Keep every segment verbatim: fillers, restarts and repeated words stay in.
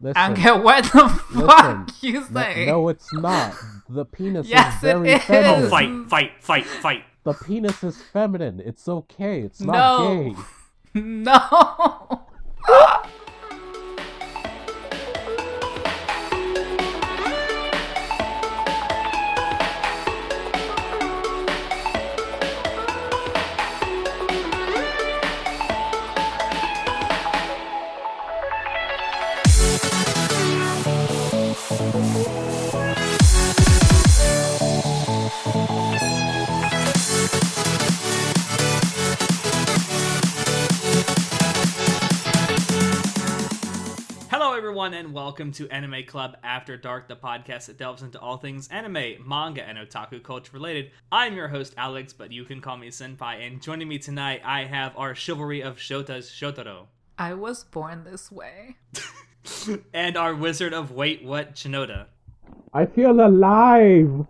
Listen, Anka, what the fuck listen, you say? No, no, it's not. The penis yes, is very is. feminine. Oh, fight, fight, fight, fight. The penis is feminine. It's okay. It's not no. gay. No. And welcome to Anime Club After Dark, the podcast that delves into all things anime, manga, and otaku culture related. I'm your host, Alex, but you can call me Senpai, and joining me tonight, I have our chivalry of Shotas, Shotaro. I was born this way. And our wizard of Wait What, Shinoda. I feel alive!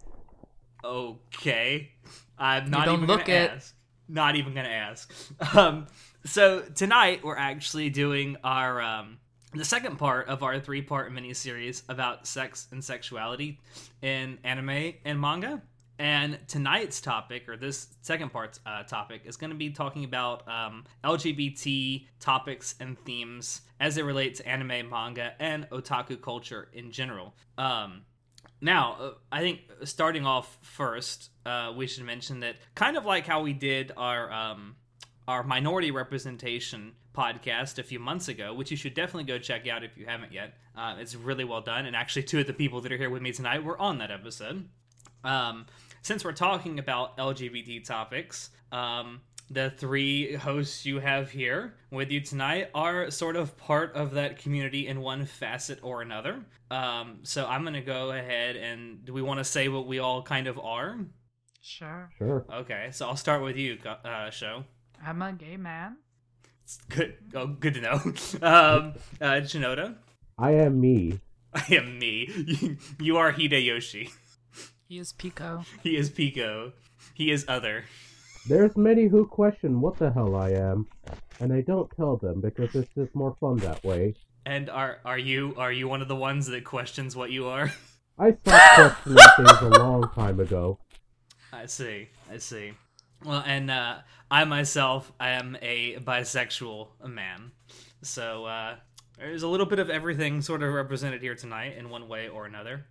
Okay. I'm not even gonna it. ask. Not even gonna ask. Um, so, tonight, we're actually doing our... Um, The second part of our three-part miniseries about sex and sexuality in anime and manga. And tonight's topic, or this second part's uh, topic, is going to be talking about um, L G B T topics and themes as they relate to anime, manga, and otaku culture in general. Um, now, I think starting off first, uh, we should mention that kind of like how we did our... Um, our minority representation podcast a few months ago, which you should definitely go check out if you haven't yet. Uh, it's really well done, and actually two of the people that are here with me tonight were on that episode. Um, since we're talking about L G B T topics, um, the three hosts you have here with you tonight are sort of part of that community in one facet or another. Um, so I'm going to go ahead and do we want to say what we all kind of are? Sure. Sure. Okay, so I'll start with you, uh, Sho. I'm a gay man. Good. Oh, good to know. Um, uh, Shinoda? I am me. I am me. You, you are Hideyoshi. He is Pico. He is Pico. He is other. There's many who question what the hell I am, and I don't tell them because it's just more fun that way. And are are you are you one of the ones that questions what you are? I stopped questioning things a long time ago. I see. I see. Well, and uh, I myself, I am a bisexual man. So uh, there's a little bit of everything sort of represented here tonight in one way or another.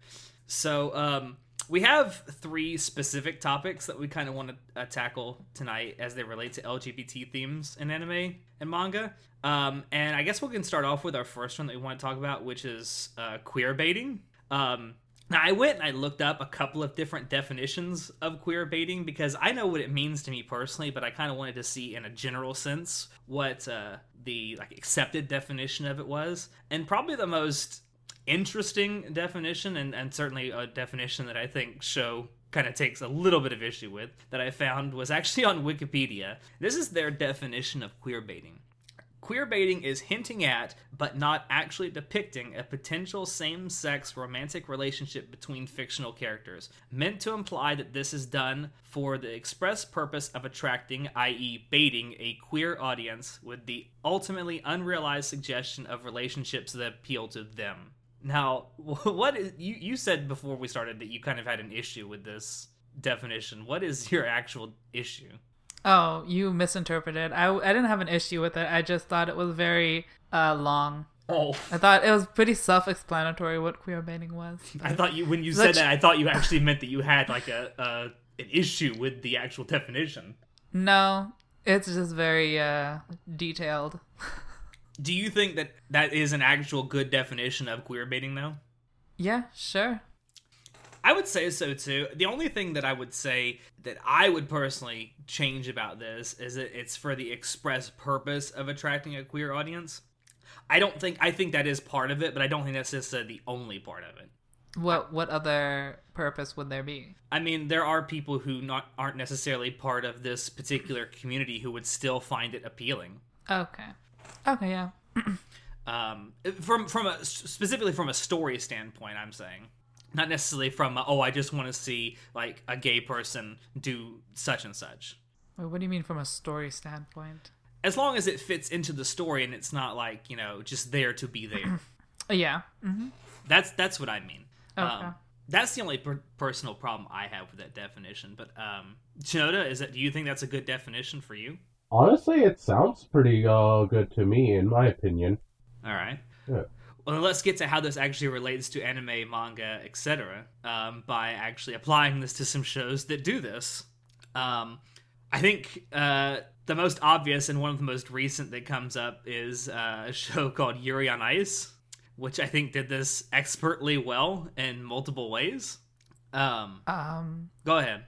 So um, we have three specific topics that we kind of want to uh, tackle tonight as they relate to L G B T themes in anime and manga. Um, and I guess we can start off with our first one that we want to talk about, which is uh, queer baiting. Um Now, I went and I looked up a couple of different definitions of queer baiting because I know what it means to me personally, but I kind of wanted to see in a general sense what uh, the like accepted definition of it was. And probably the most interesting definition, and, and certainly a definition that I think Sho kind of takes a little bit of issue with, that I found was actually on Wikipedia. This is their definition of queer baiting. Queer baiting is hinting at, but not actually depicting, a potential same-sex romantic relationship between fictional characters, meant to imply that this is done for the express purpose of attracting, that is baiting, a queer audience with the ultimately unrealized suggestion of relationships that appeal to them. Now, what is, you, you said before we started that you kind of had an issue with this definition. What is your actual issue? Oh, you misinterpreted. I, I didn't have an issue with it. I just thought it was very uh, long. Oh. I thought it was pretty self-explanatory what queer baiting was. I thought you, when you said that, I thought you actually meant that you had like a uh, an issue with the actual definition. No, it's just very uh, detailed. Do you think that that is an actual good definition of queer baiting, though? Yeah, sure. I would say so, too. The only thing that I would say that I would personally change about this is that it's for the express purpose of attracting a queer audience. I don't think... I think that is part of it, but I don't think that's just uh, the only part of it. What what other purpose would there be? I mean, there are people who not aren't necessarily part of this particular community who would still find it appealing. Okay. Okay, yeah. um, from from a, specifically from a story standpoint, I'm saying. Not necessarily from, oh, I just want to see, like, a gay person do such and such. Wait, what do you mean from a story standpoint? As long as it fits into the story and it's not, like, you know, just there to be there. Yeah. Mm-hmm. That's that's what I mean. Okay. Um, that's the only per- personal problem I have with that definition. But um, Shinoda, is that? Do you think that's a good definition for you? Honestly, it sounds pretty uh, good to me, in my opinion. All right. Yeah. Well, let's get to how this actually relates to anime, manga, et cetera. Um, by actually applying this to some shows that do this. Um, I think uh, the most obvious and one of the most recent that comes up is uh, a show called Yuri on Ice, which I think did this expertly well in multiple ways. Um, um, go ahead.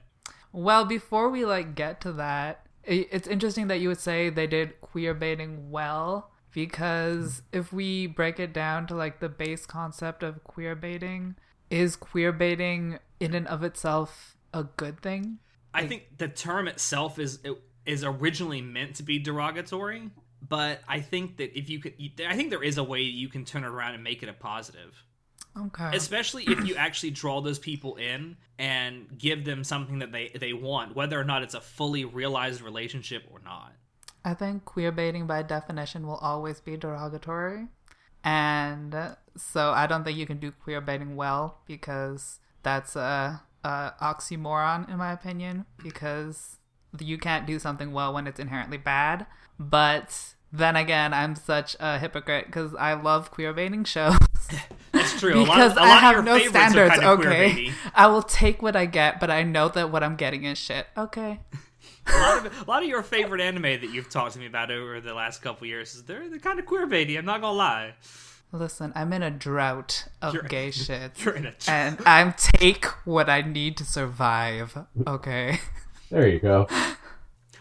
Well, before we like get to that, it's interesting that you would say they did queer baiting well, because if we break it down to like the base concept of queer baiting, is queer baiting in and of itself a good thing? I like, think the term itself is it, is originally meant to be derogatory. But I think that if you could, I think there is a way you can turn it around and make it a positive. Okay. Especially if you actually draw those people in and give them something that they, they want, whether or not it's a fully realized relationship or not. I think queer baiting by definition will always be derogatory. And so I don't think you can do queer baiting well, because that's a, a oxymoron, in my opinion, because you can't do something well when it's inherently bad. But then again, I'm such a hypocrite because I love queer baiting shows. That's true. Because a lot, a lot I have no standards. Kind of okay, I will take what I get, but I know that what I'm getting is shit. Okay. a, lot of, a lot of your favorite anime that you've talked to me about over the last couple years is they're the kind of queer baiting. I'm not gonna lie. Listen, I'm in a drought of you're, gay shit, you're in a tr- and I'm take what I need to survive. Okay. There you go.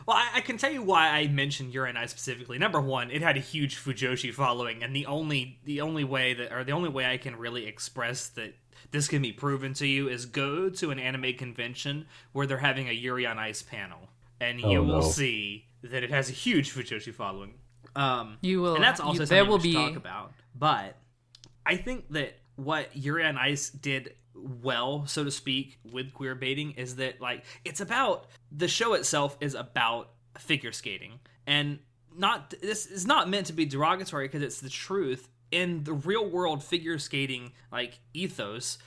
Well, I, I can tell you why I mentioned Yuri on Ice specifically. Number one, it had a huge Fujoshi following, and the only the only way that or the only way I can really express that this can be proven to you is go to an anime convention where they're having a Yuri on Ice panel, and oh, you no. will see that it has a huge Fujoshi following. Um, you will, and that's also you, something we should be... talk about. But I think that what Yuri on Ice did well, so to speak, with queer baiting is that like it's about the show itself is about figure skating, and not this is not meant to be derogatory because it's the truth. In the real world figure skating like ethos,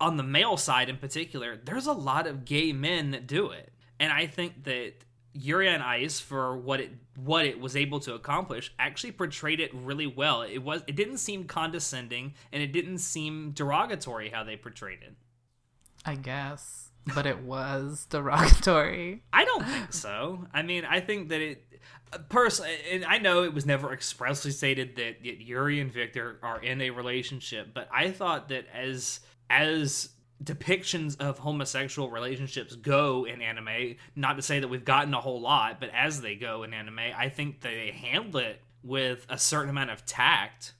on the male side in particular, there's a lot of gay men that do it, and I think that Yuri on Ice, for what it what it was able to accomplish, actually portrayed it really well. It was it didn't seem condescending, and it didn't seem derogatory how they portrayed it. I guess, but it was derogatory. I don't think so. I mean, I think that it personally, and I know it was never expressly stated that Yuri and Victor are in a relationship, but I thought that as as. depictions of homosexual relationships go in anime, not to say that we've gotten a whole lot, but as they go in anime, I think they handle it with a certain amount of tact.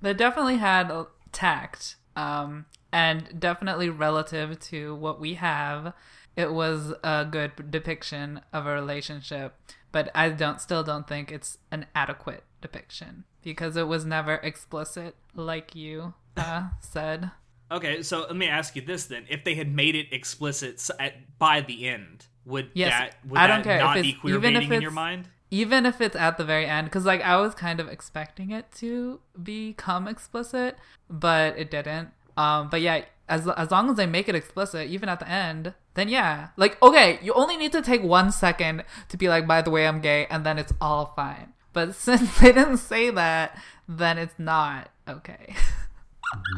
They definitely had tact, um, and definitely relative to what we have, it was a good depiction of a relationship, but I don't still don't think it's an adequate depiction because it was never explicit, like you uh, said. Okay, so let me ask you this then: if they had made it explicit at, by the end, would yes, that would I don't that care. not be queer baiting in your mind? Even if it's at the very end, because like I was kind of expecting it to become explicit, but it didn't. Um, but yeah, as as long as they make it explicit, even at the end, then yeah, like okay, you only need to take one second to be like, by the way, I'm gay, and then it's all fine. But since they didn't say that, then it's not okay.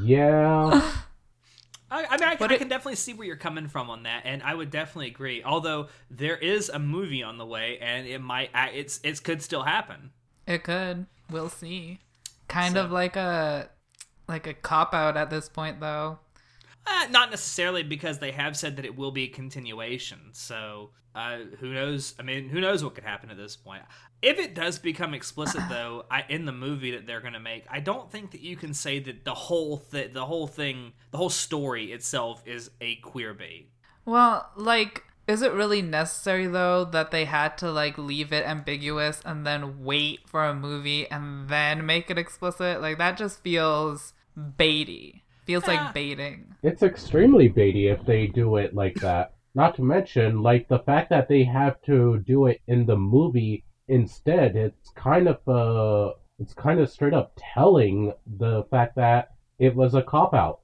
Yeah. I, I mean, I, I can definitely see where you're coming from on that, and I would definitely agree. Although there is a movie on the way, and it might, it's it could still happen. It could. We'll see. Kind so. of like a like a cop out at this point, though. Uh, not necessarily, because they have said that it will be a continuation. So uh, who knows? I mean, who knows what could happen at this point? If it does become explicit, though, I, in the movie that they're going to make, I don't think that you can say that the whole th- the whole thing, the whole story itself is a queer bait. Well, like, is it really necessary, though, that they had to, like, leave it ambiguous and then wait for a movie and then make it explicit? Like, that just feels baity. Feels yeah. like baiting. It's extremely baity if they do it like that. Not to mention, like, the fact that they have to do it in the movie. Instead, it's kind of a it's kind of straight up telling the fact that it was a cop-out.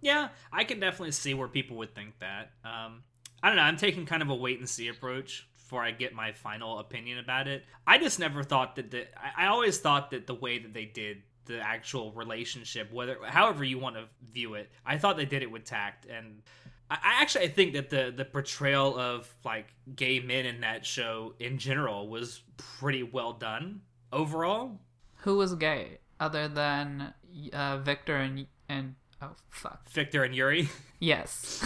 Yeah, I can definitely see where people would think that. Um, I don't know, I'm taking kind of a wait-and-see approach before I get my final opinion about it. I just never thought that... The, I always thought that the way that they did the actual relationship, whether however you want to view it, I thought they did it with tact. And I actually I think that the the portrayal of like gay men in that show in general was pretty well done overall. Who was gay other than uh, Victor and and oh fuck Victor and Yuri? Yes.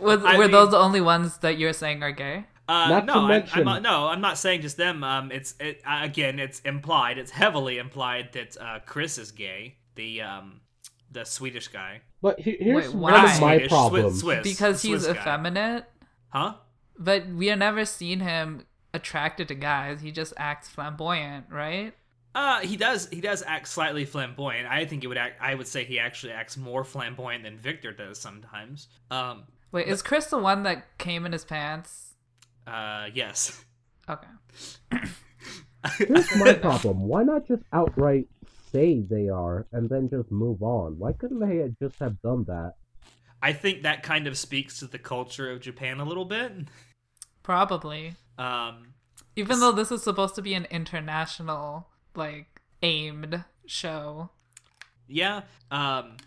Was, were mean, those the only ones that you're saying are gay? Uh, not no, to mention... I'm, I'm, no, I'm not saying just them. Um, it's it, again, it's implied. It's heavily implied that uh, Chris is gay. The um, the Swedish guy. But he, here's Wait, one of my Swedish, problems. Swiss, because he's Swiss effeminate, guy. Huh? But we have never seen him attracted to guys. He just acts flamboyant, right? Uh, he does. He does act slightly flamboyant. I think it would act. I would say he actually acts more flamboyant than Victor does sometimes. Um, Wait, but... is Chris the one that came in his pants? Uh, yes. Okay. Here's my problem. Why not just outright say they are and then just move on? Why couldn't they just have done that? I think that kind of speaks to the culture of Japan a little bit. Probably. Um, Even though this is supposed to be an international, like, aimed show. Yeah. Um...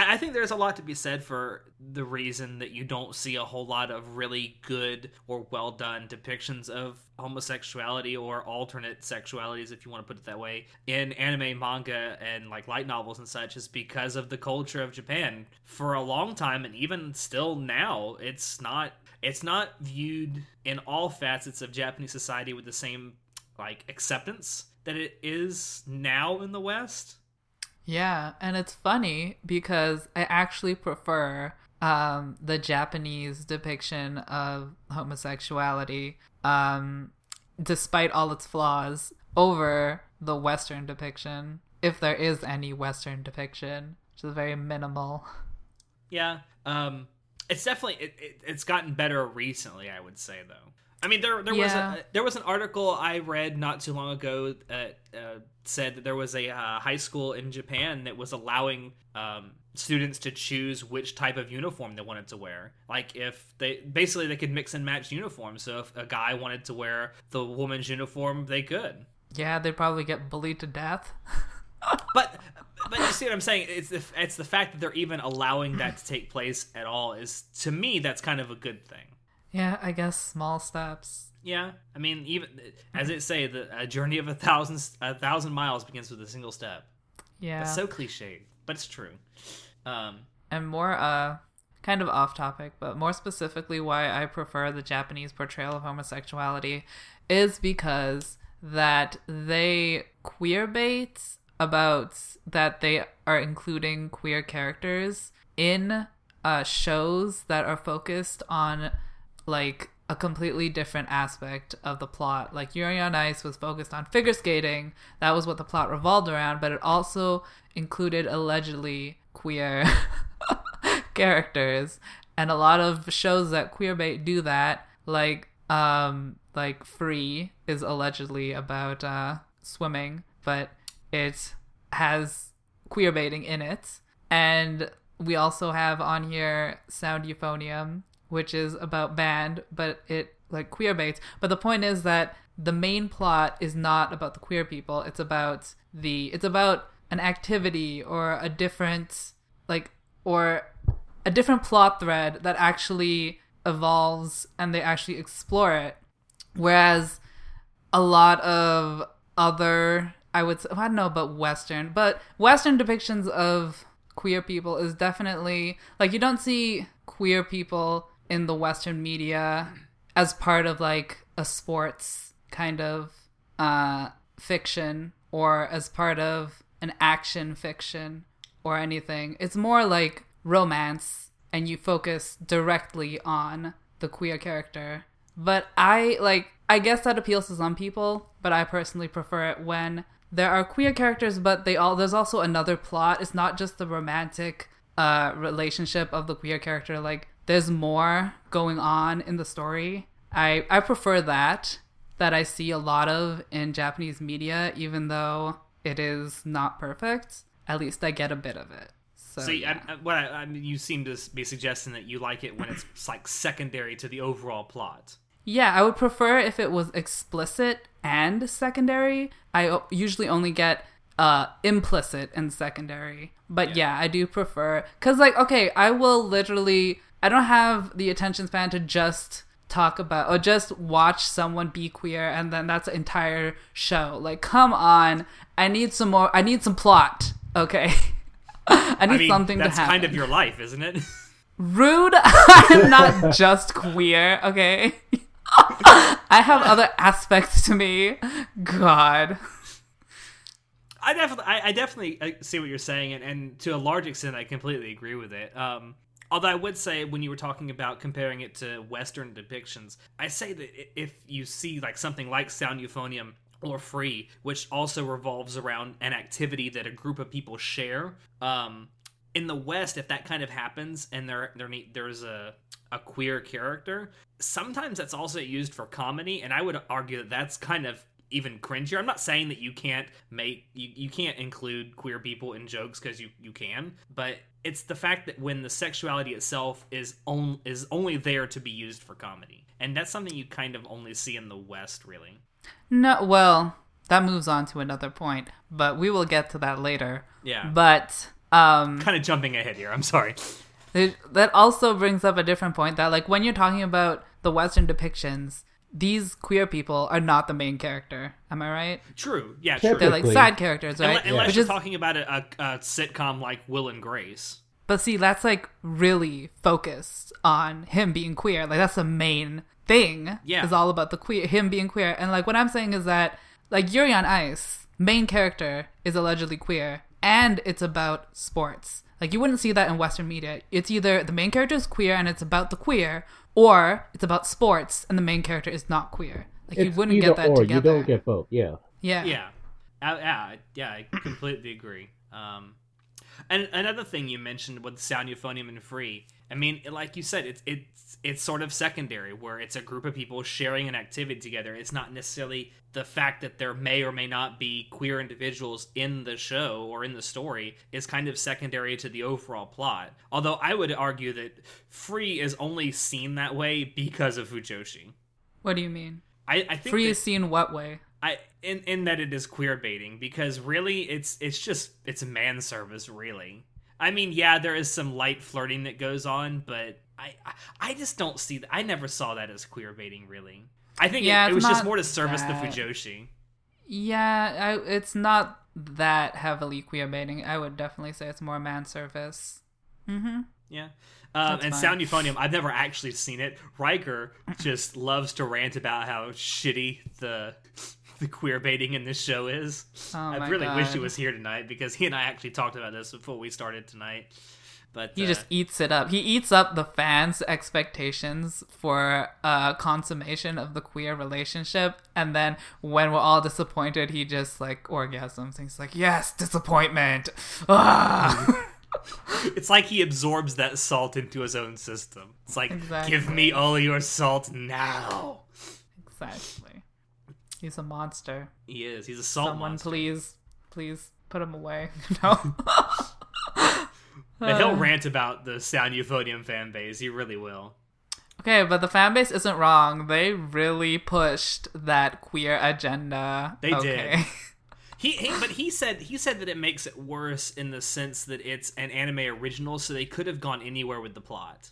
I think there's a lot to be said for the reason that you don't see a whole lot of really good or well-done depictions of homosexuality or alternate sexualities, if you want to put it that way, in anime, manga, and like light novels and such, is because of the culture of Japan. For a long time, and even still now, it's not it's not viewed in all facets of Japanese society with the same like acceptance that it is now in the West. Yeah, and it's funny because I actually prefer um, the Japanese depiction of homosexuality, um, despite all its flaws, over the Western depiction, if there is any Western depiction, which is very minimal. Yeah, um, it's definitely it, it, it's gotten better recently, I would say, though. I mean, there there yeah. was a, there was an article I read not too long ago that uh, said that there was a uh, high school in Japan that was allowing um, students to choose which type of uniform they wanted to wear. Like, if they basically they could mix and match uniforms. So if a guy wanted to wear the woman's uniform, they could. Yeah, they'd probably get bullied to death. but but you see what I'm saying? It's the, it's the fact that they're even allowing that to take place at all is, to me, that's kind of a good thing. Yeah, I guess small steps. Yeah, I mean, even as it say, the a journey of a thousand a thousand miles begins with a single step. Yeah, that's so cliche, but it's true. Um, and more uh, kind of off topic, but more specifically, why I prefer the Japanese portrayal of homosexuality is because that they queerbait about that they are including queer characters in uh shows that are focused on like a completely different aspect of the plot. Like Yuri on Ice was focused on figure skating. That was what the plot revolved around, but it also included allegedly queer characters. And a lot of shows that queerbait do that, like um like Free is allegedly about uh swimming, but it has queerbaiting in it. And we also have on here Sound Euphonium, which is about band, but it like queer baits. But the point is that the main plot is not about the queer people. It's about the it's about an activity or a different like or a different plot thread that actually evolves and they actually explore it. Whereas a lot of other I would say, I don't know about Western, but Western depictions of queer people is definitely like you don't see queer people in the Western media as part of like a sports kind of uh, fiction or as part of an action fiction or anything. It's more like romance and you focus directly on the queer character. But I like, I guess that appeals to some people, but I personally prefer it when there are queer characters, but they all there's also another plot. It's not just the romantic Uh, relationship of the queer character. Like there's more going on in the story. I, I prefer that that I see a lot of in Japanese media, even though it is not perfect. At least I get a bit of it. So, so yeah. I, I, what I, I mean, you seem to be suggesting that you like it when it's like secondary to the overall plot. Yeah, I would prefer if it was explicit and secondary. I usually only get uh, implicit and secondary. But yeah, yeah I do prefer... Because, like, okay, I will literally... I don't have the attention span to just... talk about or just watch someone be queer and then that's an entire show. Like, come on, I need some more. I need some plot. Okay, I need I mean, something to happen. That's kind of your life, isn't it? Rude. I'm not just queer. Okay, I have other aspects to me. God. I definitely, I, I definitely see what you're saying, and, and to a large extent, I completely agree with it. Um. Although I would say when you were talking about comparing it to Western depictions, I say that if you see like something like Sound Euphonium or Free, which also revolves around an activity that a group of people share, um, in the West, if that kind of happens and there, there there's a, a queer character, sometimes that's also used for comedy, and I would argue that that's kind of even cringier. I'm not saying that you can't make you, you can't include queer people in jokes, because you, you can, but it's the fact that when the sexuality itself is on, is only there to be used for comedy, and that's something you kind of only see in the West, really. No, well, that moves on to another point, but we will get to that later. Yeah, but um, kind of jumping ahead here. I'm sorry. It, that also brings up a different point that, like, when you're talking about the Western depictions, these queer people are not the main character. Am I right? True. Yeah, true. They're like side characters, right? Unless, yeah. unless you're is... talking about a, a, a sitcom like Will and Grace. But see, that's like really focused on him being queer. Like, that's the main thing. Yeah. It's all about the queer, him being queer. And like what I'm saying is that, like, Yuri on Ice, main character is allegedly queer, and it's about sports. Like, you wouldn't see that in Western media. It's either the main character is queer and it's about the queer, or it's about sports and the main character is not queer. Like, it's you wouldn't get that or. together. You don't get both, yeah. Yeah. Yeah, I, yeah, I completely agree. Um, and another thing you mentioned with Sound Euphonium and Free, I mean, like you said, it's, it's, it's sort of secondary, where it's a group of people sharing an activity together. It's not necessarily the fact that there may or may not be queer individuals in the show or in the story is kind of secondary to the overall plot. Although I would argue that Free is only seen that way because of Fujoshi. What do you mean? I, I think Free that- is seen what way? I in, in that it is queer baiting, because really it's it's just it's man service, really. I mean, yeah, there is some light flirting that goes on, but I I, I just don't see that. I never saw that as queer baiting, really. I think yeah, it, it was just more to service that. the Fujoshi. Yeah, I, it's not that heavily queer baiting. I would definitely say it's more man service. Mm-hmm. Yeah. Um, and fine. Sound Euphonium, I've never actually seen it. Riker just loves to rant about how shitty the... the queer baiting in this show is. Oh, I really God. wish he was here tonight, because he and I actually talked about this before we started tonight. But he uh, just eats it up. He eats up the fans' expectations for uh, consummation of the queer relationship, and then when we're all disappointed, he just like orgasms. He's like, "Yes, disappointment." Ah! It's like he absorbs that salt into his own system. It's like, exactly. Give me all your salt now. Exactly. He's a monster. He is. He's a salt Someone monster. Someone please, please put him away. No. But he'll rant about the Sound Euphonium fan base. He really will. Okay, but the fan base isn't wrong. They really pushed that queer agenda. They okay. did. He, he, but he said he said that it makes it worse in the sense that it's an anime original, so they could have gone anywhere with the plot.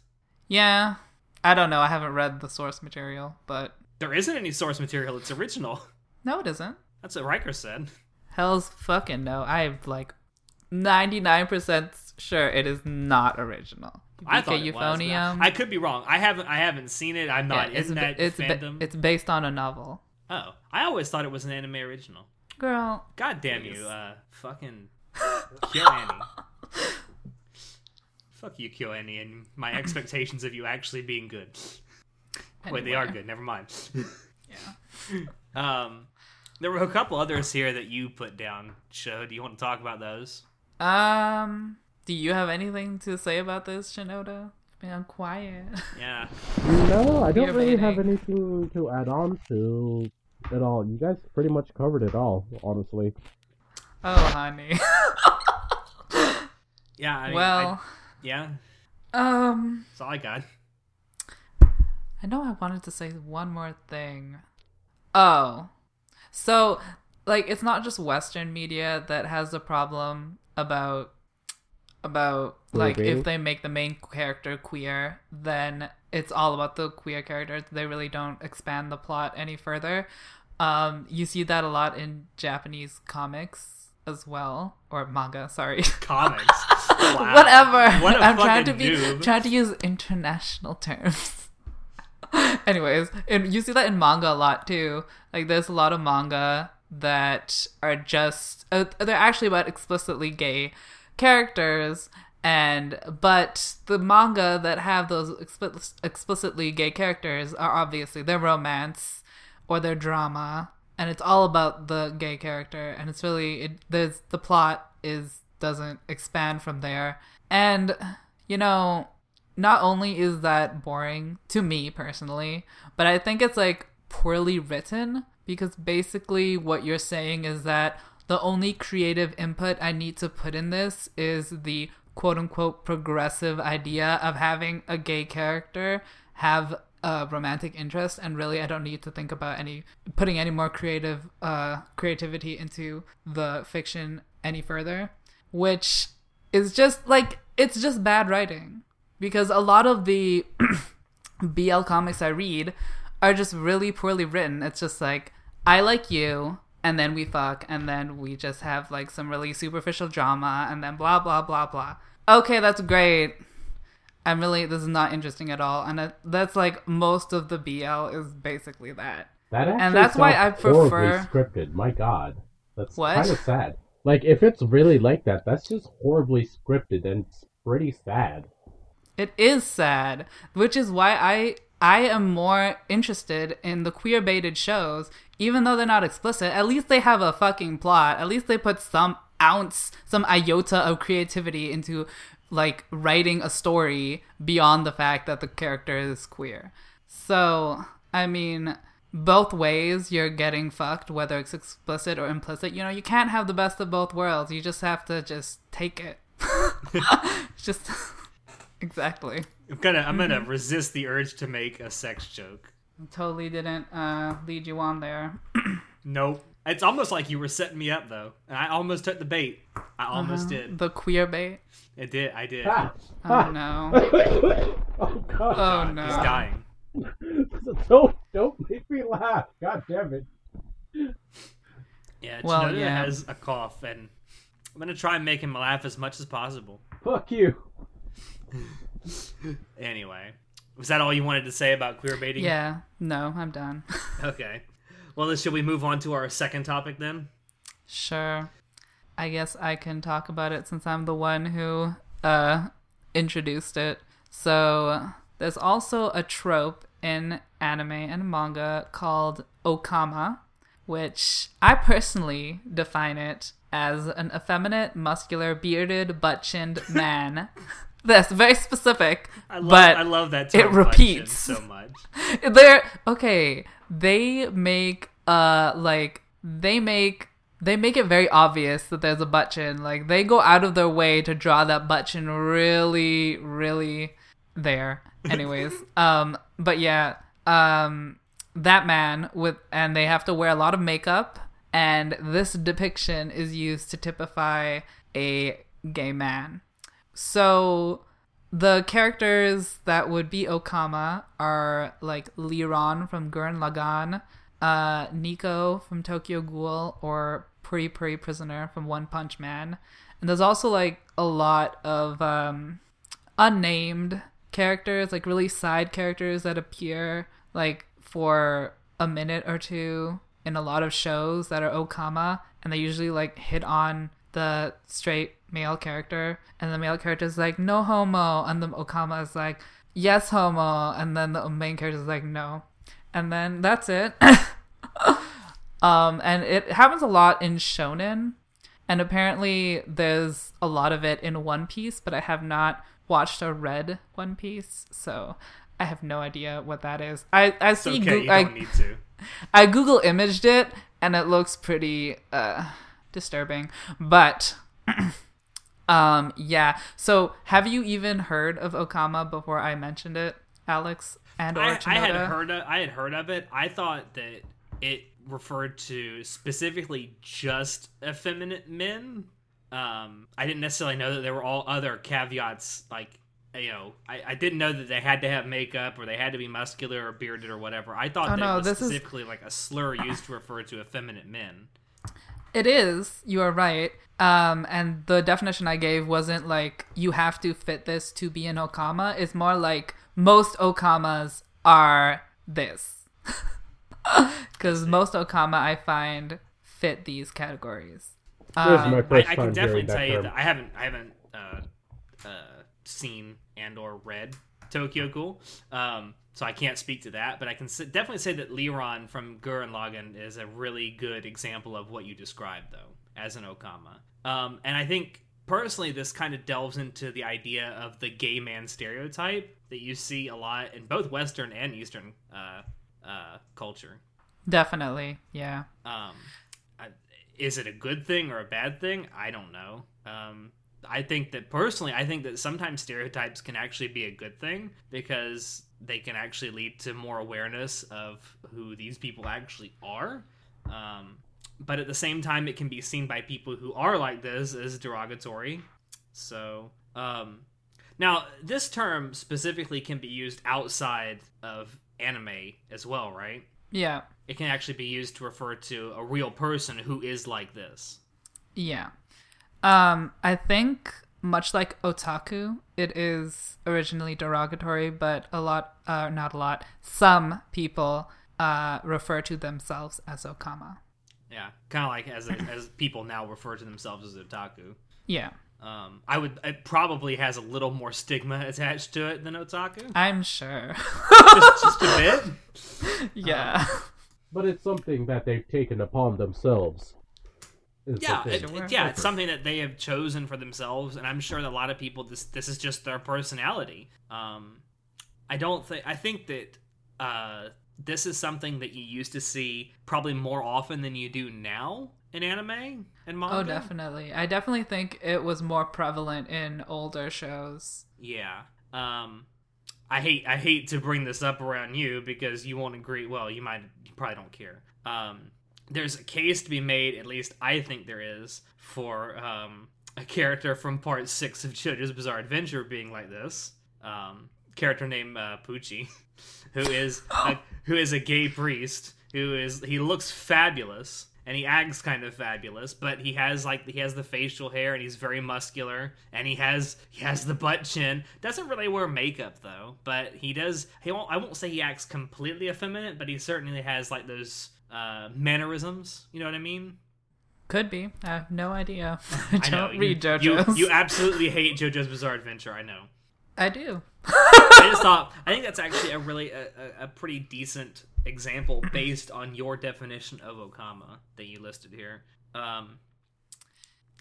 Yeah. I don't know. I haven't read the source material, but... There isn't any source material. It's original. No, it isn't. That's what Riker said. Hell's fucking no. I'm like ninety-nine percent sure it is not original. I thought it was. No. I could be wrong. I haven't. I haven't seen it. I'm not yeah, in that it's fandom. Ba- it's based on a novel. Oh, I always thought it was an anime original. Girl, God damn please. you, uh, fucking KyoAni. Fuck you, KyoAni, and my expectations of you actually being good. Anywhere. Wait, they are good. Never mind. Yeah. Um, there were a couple others here that you put down, Sho. Do you want to talk about those? Um, do you have anything to say about this, Shinoda? I'm quiet. Yeah. No, I don't really have anything to add on to at all. You guys pretty much covered it all, honestly. Oh, honey. Yeah. I, well. I, yeah. Um. That's all I got. I know I wanted to say one more thing. Oh. So, like, it's not just Western media that has a problem about, about, like, if they make the main character queer, then it's all about the queer characters. They really don't expand the plot any further. Um, you see that a lot in Japanese comics as well. Or manga, sorry. Comics. Wow. Whatever. What a I'm trying to be noob. trying to use international terms. Anyways, and you see that in manga a lot too. Like, there's a lot of manga that are just uh, they're actually about explicitly gay characters, and but the manga that have those expi- explicitly gay characters are obviously their romance or their drama, and it's all about the gay character, and it's really it, there's the plot is doesn't expand from there, and you know. Not only is that boring to me personally, but I think it's like poorly written, because basically what you're saying is that the only creative input I need to put in this is the quote unquote progressive idea of having a gay character have a romantic interest, and really I don't need to think about any putting any more creative uh, creativity into the fiction any further, which is just like it's just bad writing. Because a lot of the B L comics I read are just really poorly written. It's just like, I like you, and then we fuck, and then we just have like some really superficial drama, and then blah, blah, blah, blah. Okay, that's great. I'm really, this is not interesting at all. And that, that's like most of the B L is basically that. That actually and that's why I prefer. Scripted. My God. That's what? Kind of sad. Like, if it's really like that, that's just horribly scripted and it's pretty sad. It is sad, which is why I I am more interested in the queer-baited shows, even though they're not explicit. At least they have a fucking plot. At least they put some ounce, some iota of creativity into, like, writing a story beyond the fact that the character is queer. So, I mean, both ways you're getting fucked, whether it's explicit or implicit. You know, you can't have the best of both worlds. You just have to just take it. Just... Exactly. I'm gonna I'm gonna mm-hmm. resist the urge to make a sex joke. Totally didn't uh, lead you on there. Nope. It's almost like you were setting me up though. And I almost took the bait. I almost uh, did. The queer bait. It did. I did. Ah. Oh no. Oh god. Oh no. He's dying. don't don't make me laugh. God damn it. Yeah. Well, Shinoda yeah. has a cough, and I'm gonna try and make him laugh as much as possible. Fuck you. Anyway, was that all you wanted to say about queer baiting? Yeah, no, I'm done. Okay. Well, then should we move on to our second topic then? Sure. I guess I can talk about it since I'm the one who uh, introduced it. So there's also a trope in anime and manga called okama, which I personally define it as an effeminate, muscular, bearded, butt-chinned man. That's very specific, I love, but I love that term, it repeats so much. They're okay. They make uh like they make they make it very obvious that there's a butt chin. Like, they go out of their way to draw that butt chin really, really there. Anyways, um, but yeah, um, that man with and they have to wear a lot of makeup, and this depiction is used to typify a gay man. So the characters that would be okama are like Liron from Gurren Lagann, uh, Nico from Tokyo Ghoul, or Puri Puri Prisoner from One Punch Man. And there's also like a lot of um, unnamed characters, like really side characters that appear like for a minute or two in a lot of shows that are okama, and they usually like hit on the straight male character, and the male character is like, no homo, and the okama is like, yes homo, and then the main character is like, no, and then that's it. Um and it happens a lot in shonen, and apparently there's a lot of it in One Piece, but I have not watched or read One Piece, so I have no idea what that is. I I it's see. Okay, Go- you don't I, need to. I Google imaged it, and it looks pretty uh, disturbing. But, um, yeah. So, have you even heard of Okama before I mentioned it, Alex? And or I, I had heard. Of, I had heard of it. I thought that it referred to specifically just effeminate men. Um, I didn't necessarily know that there were all other caveats, like, you know, I, I didn't know that they had to have makeup or they had to be muscular or bearded or whatever. I thought oh, that no, it was this specifically is... like a slur used to refer to effeminate men. It is. You are right. Um, and the definition I gave wasn't like you have to fit this to be an Okama. It's more like most Okamas are this. Because most Okama I find fit these categories. Um, I, I can definitely tell that you term. that I haven't I haven't uh, uh, seen and or read Tokyo Ghoul, um, so I can't speak to that. But I can definitely say that Liron from Gurren Lagann is a really good example of what you described, though, as an Okama. Um, and I think personally, this kind of delves into the idea of the gay man stereotype that you see a lot in both Western and Eastern uh, uh, culture. Definitely, yeah. Um, Is it a good thing or a bad thing? I don't know. Um, I think that personally, I think that sometimes stereotypes can actually be a good thing because they can actually lead to more awareness of who these people actually are. Um, but at the same time, it can be seen by people who are like this as derogatory. So um, now this term specifically can be used outside of anime as well, right? Yeah. It can actually be used to refer to a real person who is like this. Yeah. Um, I think, much like otaku, it is originally derogatory, but a lot, uh, not a lot, some people uh, refer to themselves as okama. Yeah, kind of like as a, as people now refer to themselves as otaku. Yeah. Um, I would. It probably has a little more stigma attached to it than otaku. I'm sure. just, just a bit? Yeah. Um, But it's something that they've taken upon themselves. Yeah, it, it, yeah, it's something that they have chosen for themselves, and I'm sure that a lot of people this this is just their personality. Um, I don't think I think that uh, this is something that you used to see probably more often than you do now in anime and manga. Oh, definitely. I definitely think it was more prevalent in older shows. Yeah. Um, I hate I hate to bring this up around you because you won't agree. Well, you might. Probably don't care. Um, there's a case to be made, at least I think there is, for um, a character from part six of JoJo's Bizarre Adventure being like this. Um, character named uh, Pucci, who is a, who is a gay priest. Who is he looks fabulous and he acts kind of fabulous, but he has like he has the facial hair and he's very muscular and he has he has the butt chin. Doesn't really wear makeup though, but he does. He won't. I won't say he acts completely effeminate, but he certainly has like those uh, mannerisms. You know what I mean? Could be. I have no idea. I don't I know. read you, JoJo's. You, you absolutely hate JoJo's Bizarre Adventure. I know. I do. I just thought. I think that's actually a really a, a, a pretty decent example based on your definition of Okama that you listed here. Um,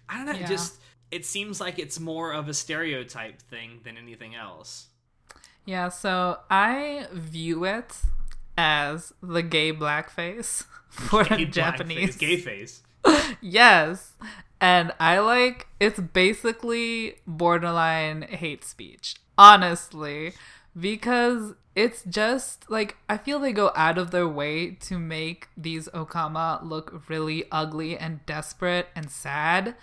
I don't know. Yeah. Just it seems like it's more of a stereotype thing than anything else. Yeah. So I view it as the gay blackface for gay Japanese blackface, gay face. Yes. And I like it's basically borderline hate speech, honestly, because it's just like I feel they go out of their way to make these Okama look really ugly and desperate and sad.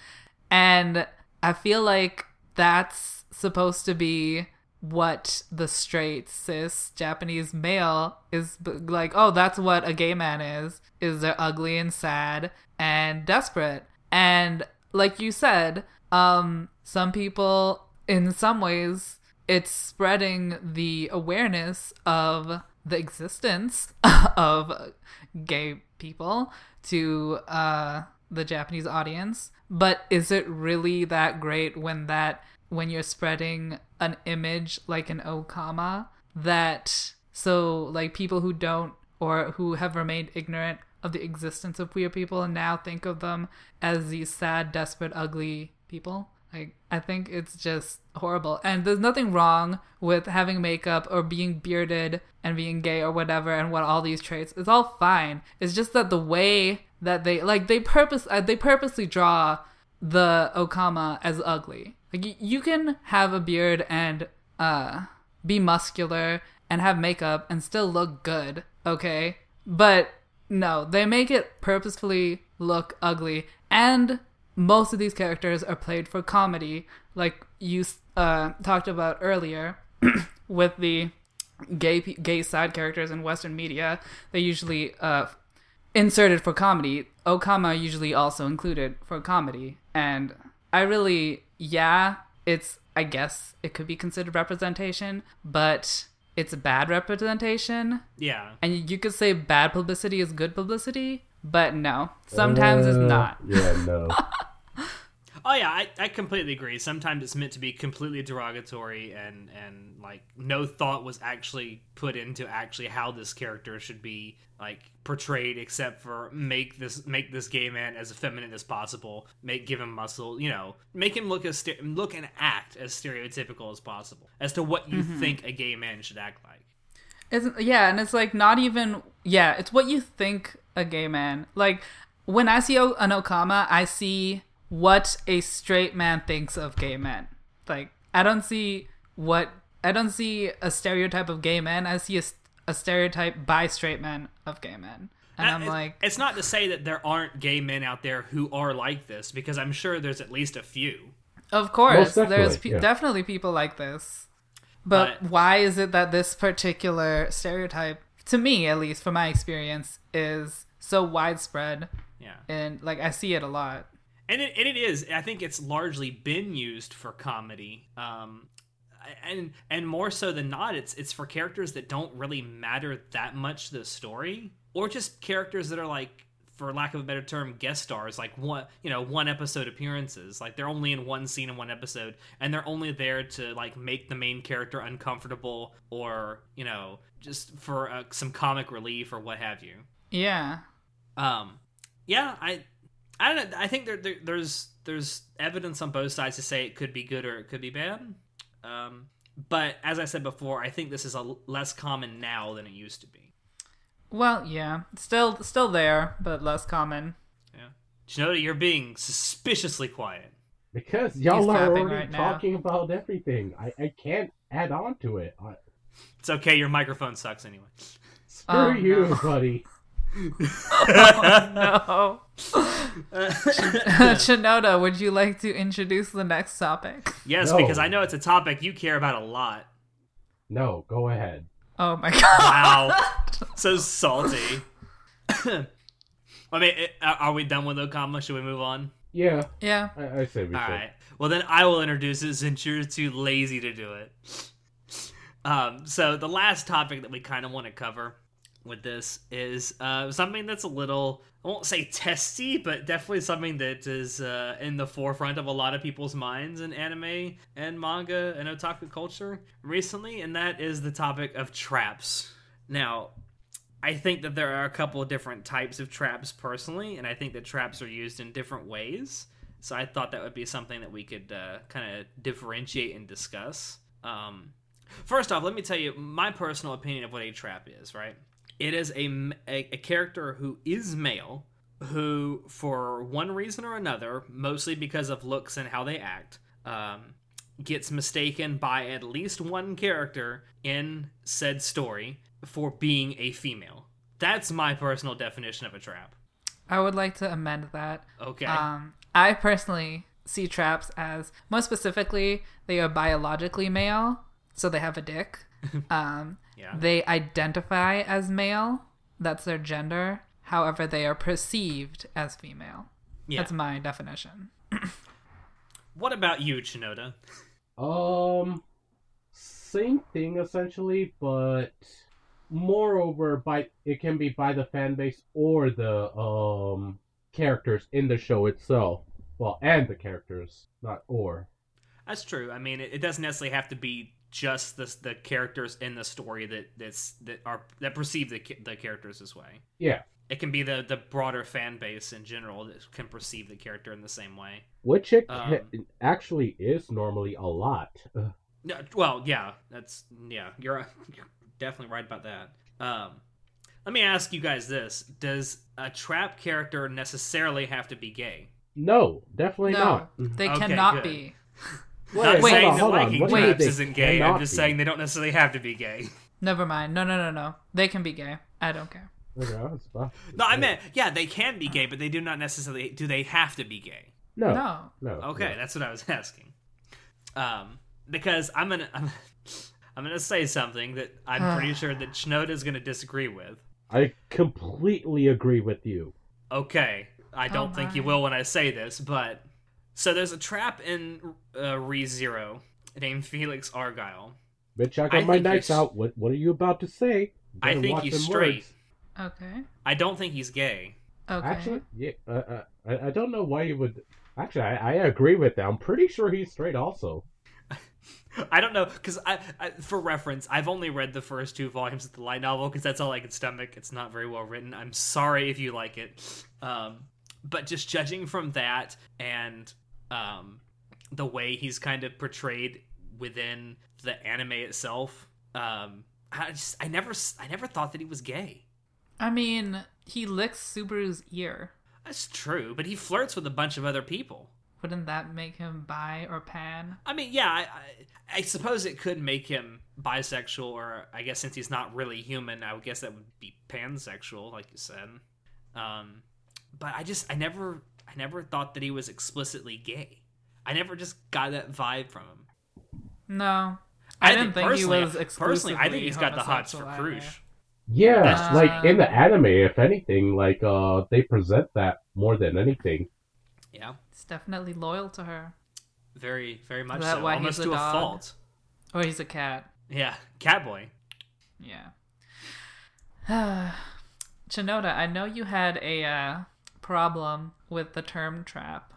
And I feel like that's supposed to be what the straight cis Japanese male is like. Oh, that's what a gay man is, is they're ugly and sad and desperate. And like you said, um, some people, in some ways, it's spreading the awareness of the existence of gay people to uh, the Japanese audience. But is it really that great when that when you're spreading an image like an Okama that so like people who don't or who have remained ignorant of the existence of queer people and now think of them as these sad, desperate, ugly people? Like, I think it's just horrible. And there's nothing wrong with having makeup or being bearded and being gay or whatever and what all these traits. It's all fine. It's just that the way that they, like, they purpose, uh, they purposely draw the Okama as ugly. Like, y- you can have a beard and uh, be muscular and have makeup and still look good, okay? But no, they make it purposefully look ugly. And most of these characters are played for comedy, like you uh, talked about earlier with the gay gay side characters in Western media. They usually uh, inserted for comedy. Okama usually also included for comedy. And I really, yeah, it's, I guess it could be considered representation, but it's bad representation. Yeah. And you could say bad publicity is good publicity. But no, sometimes uh, it's not. Yeah, no. Oh, yeah, I, I completely agree. Sometimes it's meant to be completely derogatory and, and, like, no thought was actually put into actually how this character should be, like, portrayed, except for make this make this gay man as effeminate as possible, make give him muscle, you know, make him look, as, look and act as stereotypical as possible as to what you mm-hmm. think a gay man should act like. It's, yeah, and it's, like, not even... Yeah, it's what you think a gay man... Like, when I see an Okama, I see what a straight man thinks of gay men. Like, I don't see what... I don't see a stereotype of gay men. I see a, a stereotype by straight men of gay men. And I, I'm it's, like... It's not to say that there aren't gay men out there who are like this, because I'm sure there's at least a few. Of course. There's pe- yeah. definitely people like this. But, but why is it that this particular stereotype... to me, at least, from my experience, is so widespread. Yeah. And, like, I see it a lot. And it, and it is. I think it's largely been used for comedy. Um, and and more so than not, it's it's for characters that don't really matter that much to the story. Or just characters that are, like, for lack of a better term, guest stars. Like, one you know, one episode appearances. Like, they're only in one scene in one episode. And they're only there to, like, make the main character uncomfortable or, you know... just for uh, some comic relief or what have you. Yeah. Um, yeah, I I don't know. I think there, there there's there's evidence on both sides to say it could be good or it could be bad. Um, but as I said before, I think this is a l- less common now than it used to be. Well, yeah. Still still there, but less common. Yeah. Shinoda, you're being suspiciously quiet. Because y'all He's are already right talking now. About everything. I, I can't add on to it. I... It's okay, your microphone sucks anyway. Screw oh, you, no. buddy. Oh, no. Shinoda, would you like to introduce the next topic? Yes, no. Because I know it's a topic you care about a lot. No, go ahead. Oh my god. Wow. So salty. I mean, are we done with Okama? Should we move on? Yeah. Yeah. I, I say we should. All right. Well, then I will introduce it since you're too lazy to do it. Um, so the last topic that we kind of want to cover with this is uh, something that's a little, I won't say testy, but definitely something that is uh, in the forefront of a lot of people's minds in anime and manga and otaku culture recently, and that is the topic of traps. Now, I think that there are a couple of different types of traps personally, and I think that traps are used in different ways, so I thought that would be something that we could uh, kind of differentiate and discuss. Um... First off, let me tell you my personal opinion of what a trap is, right? It is a, a, a character who is male, who, for one reason or another, mostly because of looks and how they act, um, gets mistaken by at least one character in said story for being a female. That's my personal definition of a trap. I would like to amend that. Okay. Um, I personally see traps as, more specifically, they are biologically male. So they have a dick. Um, yeah. They identify as male. That's their gender. However, they are perceived as female. Yeah. That's my definition. What about you, Shinoda? Um, same thing, essentially, but moreover, by it can be by the fan base or the um characters in the show itself. Well, and the characters, not or. That's true. I mean, it, it doesn't necessarily have to be just the the characters in the story that that's that are that perceive the the characters this way. Yeah. it can be the, the broader fan base in general that can perceive the character in the same way. Which it um, actually is normally a lot. Ugh. Well, yeah, that's yeah. You're, you're definitely right about that. Um, let me ask you guys this: does a trap character necessarily have to be gay? No, definitely no, not. They okay, cannot good. Be. Wait, not wait, saying that liking traps isn't gay. I'm just be. saying they don't necessarily have to be gay. Never mind. No, no, no, no. They can be gay. I don't care. Okay, I was about to no, say. I meant yeah, they can be gay, but they do not necessarily. Do they have to be gay? No, no, no. Okay, no. That's what I was asking. Um. Because I'm gonna, I'm, I'm gonna say something that I'm pretty sure that Shinoda's gonna disagree with. I completely agree with you. Okay, I don't oh think you will when I say this, but so there's a trap in uh, ReZero named Felix Argyle. Bitch, I got I my knife out. What, what are you about to say? I think he's straight. Words. Okay. I don't think he's gay. Okay. Actually, yeah, uh, uh, I, I don't know why you would. Actually, I, I agree with that. I'm pretty sure he's straight also. I don't know, because I, I, for reference, I've only read the first two volumes of the light novel, because that's all I can stomach. It's not very well written. I'm sorry if you like it. Um, but just judging from that and um, the way he's kind of portrayed within the anime itself, um, I, just, I never I never thought that he was gay. I mean, he licks Subaru's ear. That's true, but he flirts with a bunch of other people. Wouldn't that make him bi or pan? I mean, yeah, I, I, I suppose it could make him bisexual, or I guess since he's not really human, I would guess that would be pansexual, like you said. Um, but I just, I never, I never thought that he was explicitly gay. I never just got that vibe from him. No, I, I didn't think he was explicitly. Personally, I think he's got the hots for Krush. Yeah, uh, like in the anime, if anything, like uh, they present that more than anything. Yeah. It's definitely loyal to her. Very, very much so. Almost to a fault. Oh, he's a cat. Yeah. Cat boy. Yeah. Shinoda, I know you had a uh, problem with the term trap.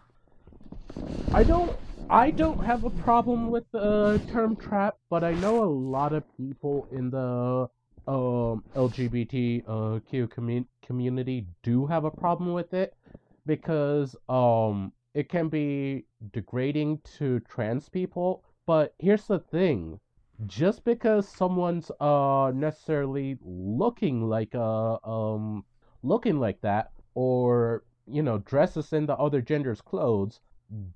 I don't I don't have a problem with the term trap, but I know a lot of people in the um, L G B T Q commun- community do have a problem with it. Because um, it can be degrading to trans people, but here's the thing: just because someone's uh necessarily looking like uh um looking like that, or you know dresses in the other gender's clothes,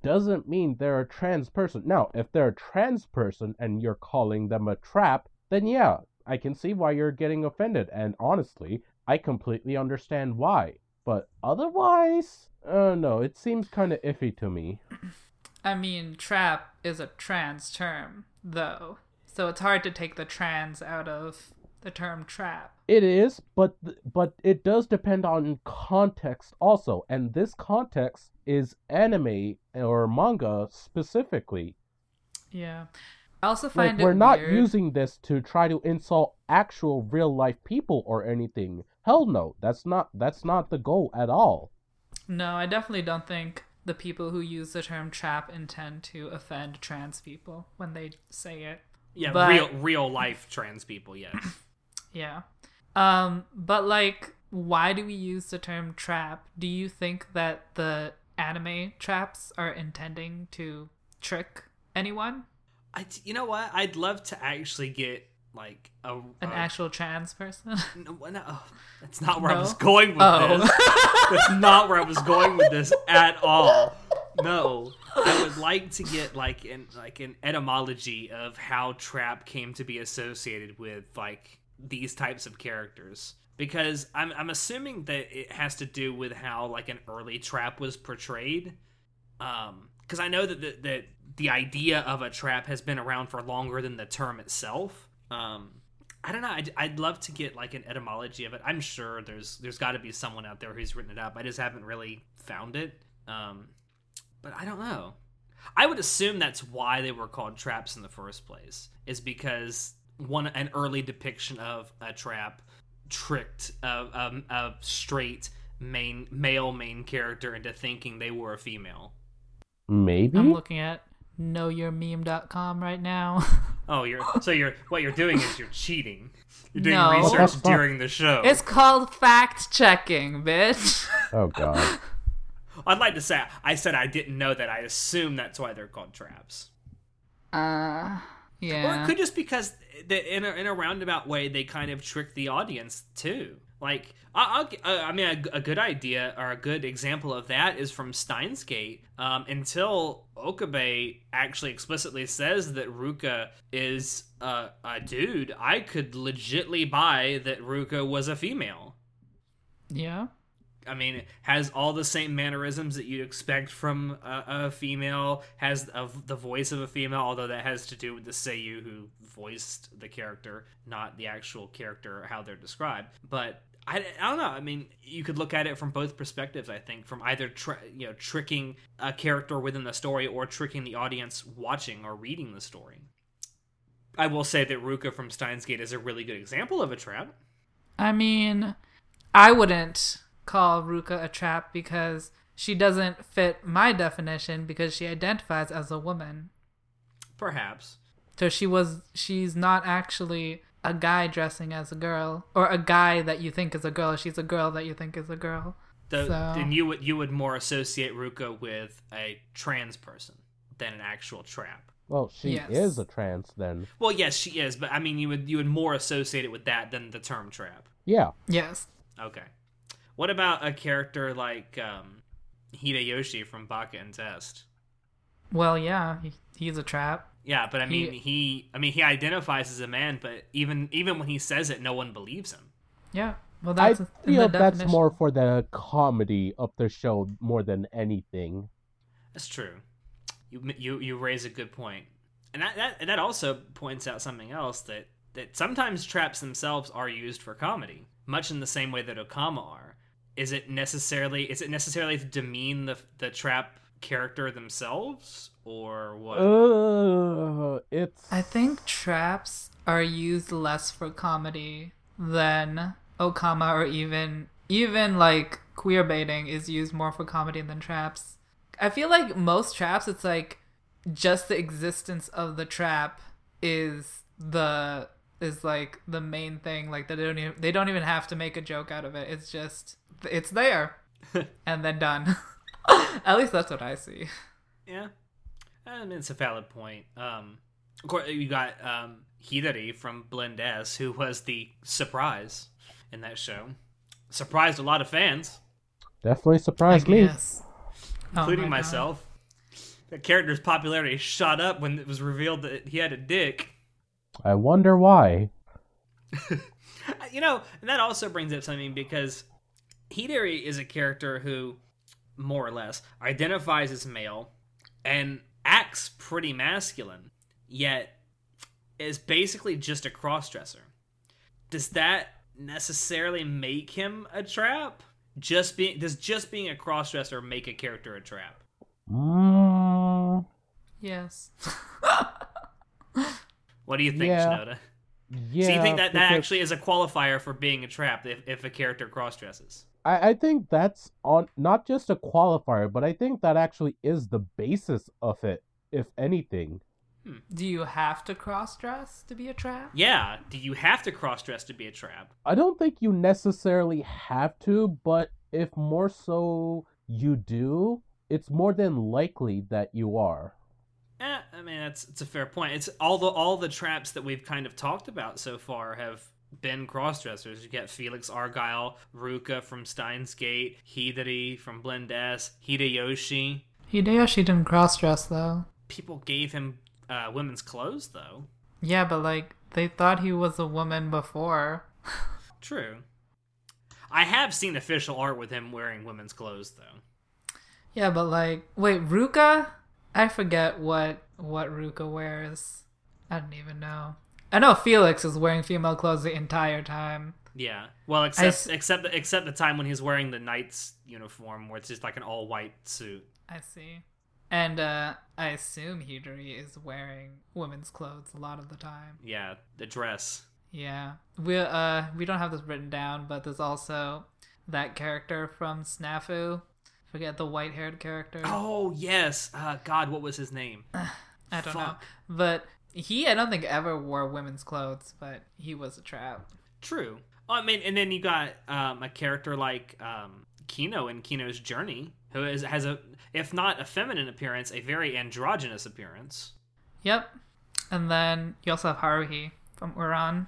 doesn't mean they're a trans person. Now, if they're a trans person and you're calling them a trap, then yeah, I can see why you're getting offended, and honestly, I completely understand why. But otherwise, uh, no, it seems kind of iffy to me. I mean, trap is a trans term, though. So it's hard to take the trans out of the term trap. It is, but th- but it does depend on context also. And this context is anime or manga specifically. Yeah. I also find like, it we're weird. Not using this to try to insult actual real-life people or anything. Hell no, that's not that's not the goal at all. No, I definitely don't think the people who use the term trap intend to offend trans people when they say it. Yeah, but, real real life trans people, yes. Yeah. Um, but like, why do we use the term trap? Do you think that the anime traps are intending to trick anyone? I, you know what? I'd love to actually get like a, an a, actual trans person. No, no, that's not where no? I was going with oh. this. That's not where I was going with this at all. No, I would like to get like an like an etymology of how trap came to be associated with like these types of characters, because I'm I'm assuming that it has to do with how like an early trap was portrayed. Um, because I know that the, that the idea of a trap has been around for longer than the term itself. Um, I don't know. I'd, I'd love to get like an etymology of it. I'm sure there's there's got to be someone out there who's written it up. I just haven't really found it. Um, but I don't know. I would assume that's why they were called traps in the first place. Is because one an early depiction of a trap tricked a, a, a straight main male main character into thinking they were a female. Maybe I'm looking at know your meme dot com right now. Oh, you're so you're what you're doing is you're cheating. You're doing no. research during the show. It's called fact checking, bitch. Oh god. I'd like to say I said I didn't know that. I assume that's why they're called traps. Uh, yeah. Or it could just because the, in a, in a roundabout way they kind of trick the audience too. Like, I, I, I mean, a, a good idea or a good example of that is from Steins Gate. Um, until Okabe actually explicitly says that Ruka is a, a dude, I could legitly buy that Ruka was a female. Yeah. I mean, it has all the same mannerisms that you'd expect from a, a female, has a, the voice of a female, although that has to do with the seiyuu who voiced the character, not the actual character or how they're described. But I, I don't know. I mean, you could look at it from both perspectives, I think, from either tra- you know tricking a character within the story or tricking the audience watching or reading the story. I will say that Ruka from Steins Gate is a really good example of a trap. I mean, I wouldn't call Ruka a trap because she doesn't fit my definition because she identifies as a woman. Perhaps. So she was she's not actually a guy dressing as a girl or a guy that you think is a girl. She's a girl that you think is a girl. The, so. Then you would you would more associate Ruka with a trans person than an actual trap. Well, she yes. is a trans then. Well, yes, she is, but I mean you would you would more associate it with that than the term trap. Yeah. Yes. Okay. What about a character like um, Hideyoshi from Baka and Test? Well, yeah, he, he's a trap. Yeah, but I mean, he, he, I mean, he identifies as a man, but even even when he says it, no one believes him. Yeah, well, that's I in feel the that's definition. More for the comedy of the show more than anything. That's true. You you you raise a good point, and that that that also points out something else that that sometimes traps themselves are used for comedy, much in the same way that Okama are. Is it necessarily is it necessarily to demean the the trap character themselves or what? Uh, it's. I think traps are used less for comedy than Okama or even even like queer baiting is used more for comedy than traps. I feel like most traps, it's like just the existence of the trap is the is like the main thing. Like they don't even, they don't even have to make a joke out of it. It's just. It's there, and then done. At least that's what I see. Yeah, I mean, it's a valid point. Um, of course, you got um, Hidari from Blend S, who was the surprise in that show. Surprised a lot of fans. Definitely surprised me, yes. Including oh my myself. God. That character's popularity shot up when it was revealed that he had a dick. I wonder why. You know, and that also brings up something because Hidari is a character who, more or less, identifies as male and acts pretty masculine, yet is basically just a cross-dresser. Does that necessarily make him a trap? Just being does just being a cross-dresser make a character a trap? Mm. Yes. What do you think, yeah. Shinoda? Yeah. So you think that, that actually is a qualifier for being a trap if, if a character cross-dresses? I think that's on not just a qualifier, but I think that actually is the basis of it, if anything. Hmm. Do you have to cross-dress to be a trap? Yeah, do you have to cross-dress to be a trap? I don't think you necessarily have to, but if more so you do, it's more than likely that you are. Eh, I mean, that's it's a fair point. It's all the, all the traps that we've kind of talked about so far have been cross-dressers. You got Felix Argyle, Ruka from Steins Gate, Hidari from Blend S, Hideyoshi. Hideyoshi didn't cross-dress, though. People gave him uh, women's clothes, though. Yeah, but, like, they thought he was a woman before. True. I have seen official art with him wearing women's clothes, though. Yeah, but, like, wait, Ruka? I forget what, what Ruka wears. I don't even know. I know Felix is wearing female clothes the entire time. Yeah, well, except s- except except the time when he's wearing the knight's uniform, where it's just like an all-white suit. I see. And uh, I assume Hidari is wearing women's clothes a lot of the time. Yeah, the dress. Yeah, we uh we don't have this written down, but there's also that character from Snafu. Forget the white-haired character. Oh yes, uh, God, what was his name? I don't Fuck. know, but He, I don't think, ever wore women's clothes, but he was a trap. True. Oh, I mean, and then you got um, a character like um, Kino in Kino's Journey, who is, has a, if not a feminine appearance, a very androgynous appearance. Yep. And then you also have Haruhi from Ouran.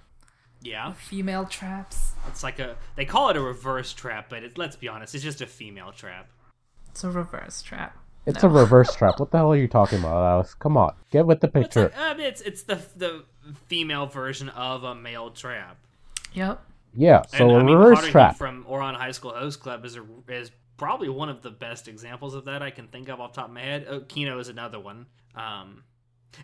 Yeah. The female traps. It's like a, they call it a reverse trap, but it, let's be honest, it's just a female trap. It's a reverse trap. It's no. a reverse trap. What the hell are you talking about, Alex? Come on, get with the picture. It's, like, uh, it's, it's the the female version of a male trap. Yep. Yeah, so and, a I mean, reverse Haruhi trap from Ouran High School Host Club is a, is probably one of the best examples of that I can think of off the top of my head. Oh, Kino is another one. Um,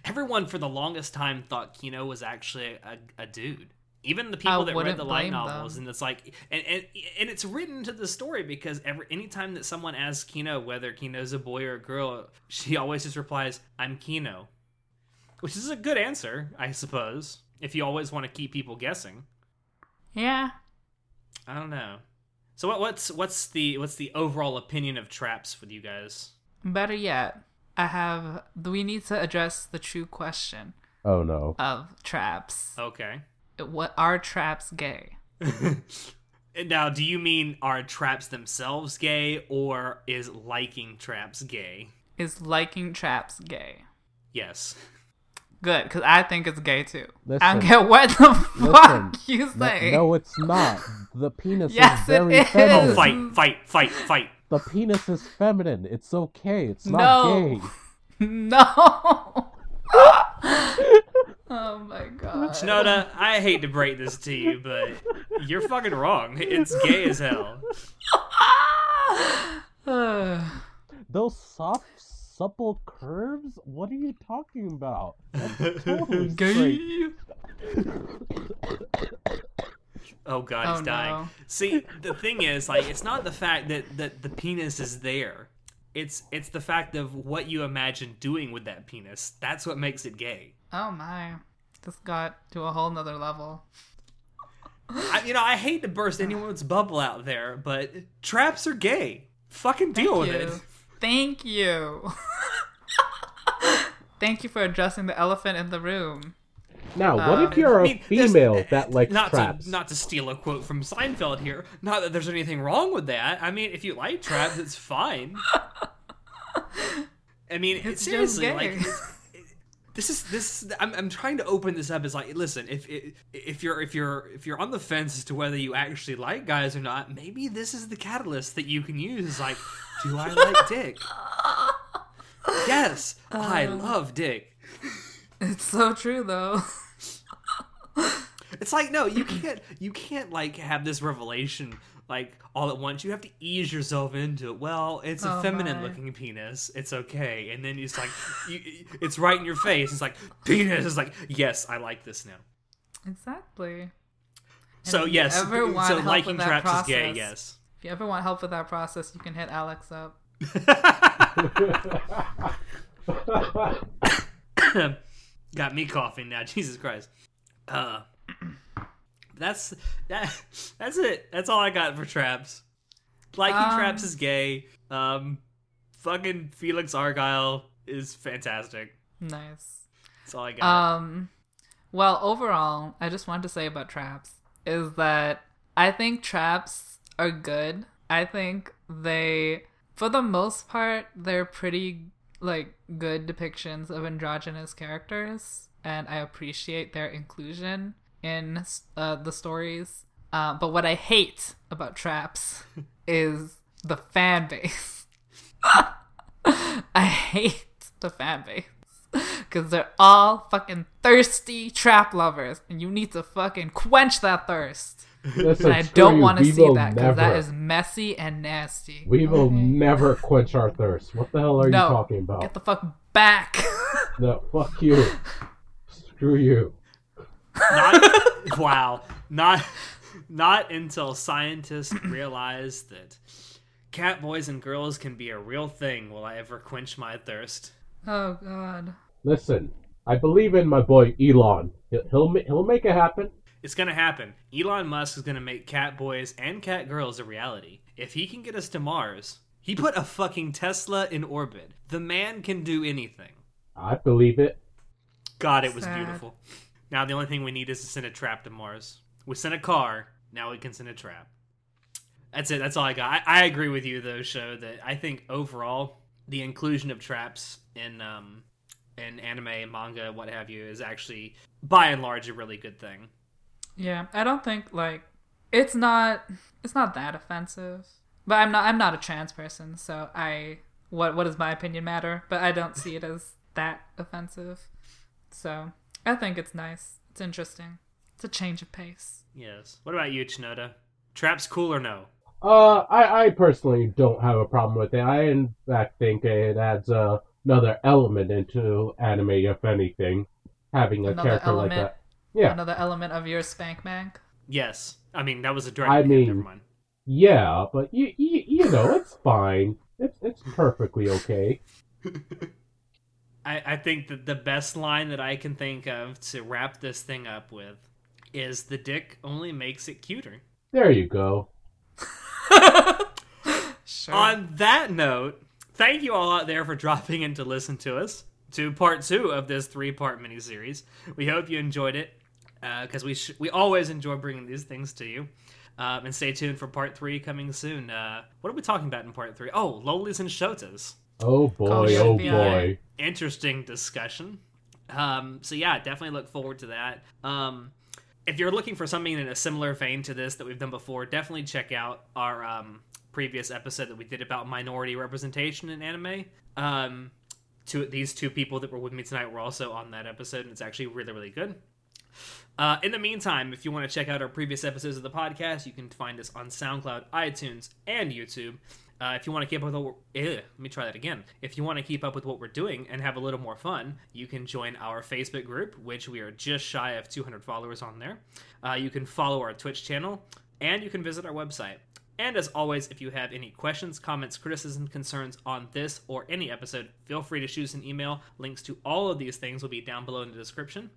everyone for the longest time thought Kino was actually a, a dude. Even the people I that read the light novels, them. and it's like, and, and and it's written into the story because every anytime that someone asks Kino whether Kino's a boy or a girl, she always just replies, "I'm Kino," which is a good answer, I suppose, if you always want to keep people guessing. Yeah, I don't know. So what, what's what's the what's the overall opinion of traps with you guys? Better yet, I have. We need to address the true question. Oh no. Of traps. Okay. What are traps gay? Now, do you mean are traps themselves gay, or is liking traps gay? Is liking traps gay? Yes. Good, because I think it's gay too. Listen, I don't care what the fuck listen, you say. No, no, it's not. The penis yes, is very it feminine. Is. Fight, fight, fight, fight. The penis is feminine. It's okay. It's not no. gay. No. Oh my god. Shinoda, I hate to break this to you, but you're fucking wrong. It's gay as hell. Those soft, supple curves? What are you talking about? That's totally gay. Oh god, he's oh, dying. No. See, the thing is, like, it's not the fact that, that the penis is there. It's it's the fact of what you imagine doing with that penis. That's what makes it gay. Oh my. This got to a whole nother level. I, you know, I hate to burst anyone's bubble out there, but traps are gay. Fucking deal Thank with you. it. Thank you. Thank you for addressing the elephant in the room. Now, um, what if you're a I mean, female that likes not traps? To, not to steal a quote from Seinfeld here. Not that there's anything wrong with that. I mean, if you like traps, it's fine. I mean, it's seriously, like... It's, This is this. I'm I'm trying to open this up as like, listen, if if you're if you're if you're on the fence as to whether you actually like guys or not, maybe this is the catalyst that you can use. Is like, do I like dick? Yes, um, I love dick. It's so true though. It's like no, you can't you can't like have this revelation like all at once. You have to ease yourself into it. Well, it's a oh feminine my. looking penis. It's okay. And then it's like, you, it's right in your face. It's like, penis is like, yes, I like this now. Exactly. So and yes, so liking traps process, is gay, yes. If you ever want help with that process, you can hit Alex up. Got me coughing now. Jesus Christ. Uh That's that. That's it. That's all I got for traps. Liking um, traps is gay. Um, fucking Felix Argyle is fantastic. Nice. That's all I got. Um, well, overall, I just wanted to say about traps is that I think traps are good. I think they, for the most part, they're pretty like good depictions of androgynous characters, and I appreciate their inclusion in uh, the stories, uh, but what I hate about traps is the fan base. I hate the fan base because they're all fucking thirsty trap lovers, and you need to fucking quench that thirst. That's and I true. don't want to see that because that is messy and nasty. We will okay. never quench our thirst. What the hell are no, you talking about? Get the fuck back. No, fuck you. Screw you. Not wow. Not not until scientists realize that cat boys and girls can be a real thing will I ever quench my thirst. Oh god. Listen, I believe in my boy Elon. He'll he'll make it happen. It's going to happen. Elon Musk is going to make cat boys and cat girls a reality. If he can get us to Mars, he put a fucking Tesla in orbit. The man can do anything. I believe it. God, it was Sad. beautiful. Now the only thing we need is to send a trap to Mars. We sent a car, now we can send a trap. That's it, that's all I got. I, I agree with you, though, Sho, that I think overall, the inclusion of traps in um in anime and manga, what have you, is actually, by and large, a really good thing. Yeah, I don't think, like, it's not, it's not that offensive. But I'm not, I'm not a trans person, so I, what, what does my opinion matter? But I don't see it as that offensive. So, I think it's nice. It's interesting. It's a change of pace. Yes. What about you, Shinoda? Traps cool or no? Uh, I, I personally don't have a problem with it. I, in fact, think it adds uh, another element into anime, if anything. Having a another character element, like that. Yeah. Another element of your spank bank? Yes. I mean, that was a direct... I mean, never mind. Yeah, but you, you, you know, it's fine. It's it's perfectly okay. I, I think that the best line that I can think of to wrap this thing up with is, the dick only makes it cuter. There you go. Sure. On that note, thank you all out there for dropping in to listen to us, to part two of this three-part miniseries. We hope you enjoyed it, because uh, we sh- we always enjoy bringing these things to you. Um, and stay tuned for part three coming soon. Uh, what are we talking about in part three? Oh, lolis and shotas. Oh boy, oh, oh boy. Interesting discussion. Um, so yeah, definitely look forward to that. Um, if you're looking for something in a similar vein to this that we've done before, definitely check out our um, previous episode that we did about minority representation in anime. Um, two, these two people that were with me tonight were also on that episode, and it's actually really, really good. Uh, in the meantime, if you want to check out our previous episodes of the podcast, you can find us on SoundCloud, iTunes, and YouTube. Uh, if you want to keep up with what we're, ugh, let me try that again. If you want to keep up with what we're doing and have a little more fun, you can join our Facebook group, which we are just shy of two hundred followers on there. Uh, you can follow our Twitch channel, and you can visit our website. And as always, if you have any questions, comments, criticism, concerns on this or any episode, feel free to shoot us an email. Links to all of these things will be down below in the description.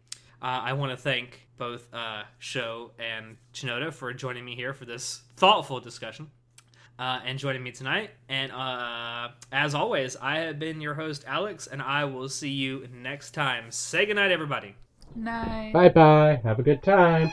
Uh, I want to thank both uh, Sho and Shinoda for joining me here for this thoughtful discussion uh, and joining me tonight. And uh, as always, I have been your host, Alex, and I will see you next time. Say goodnight, everybody. Night. Bye-bye. Have a good time.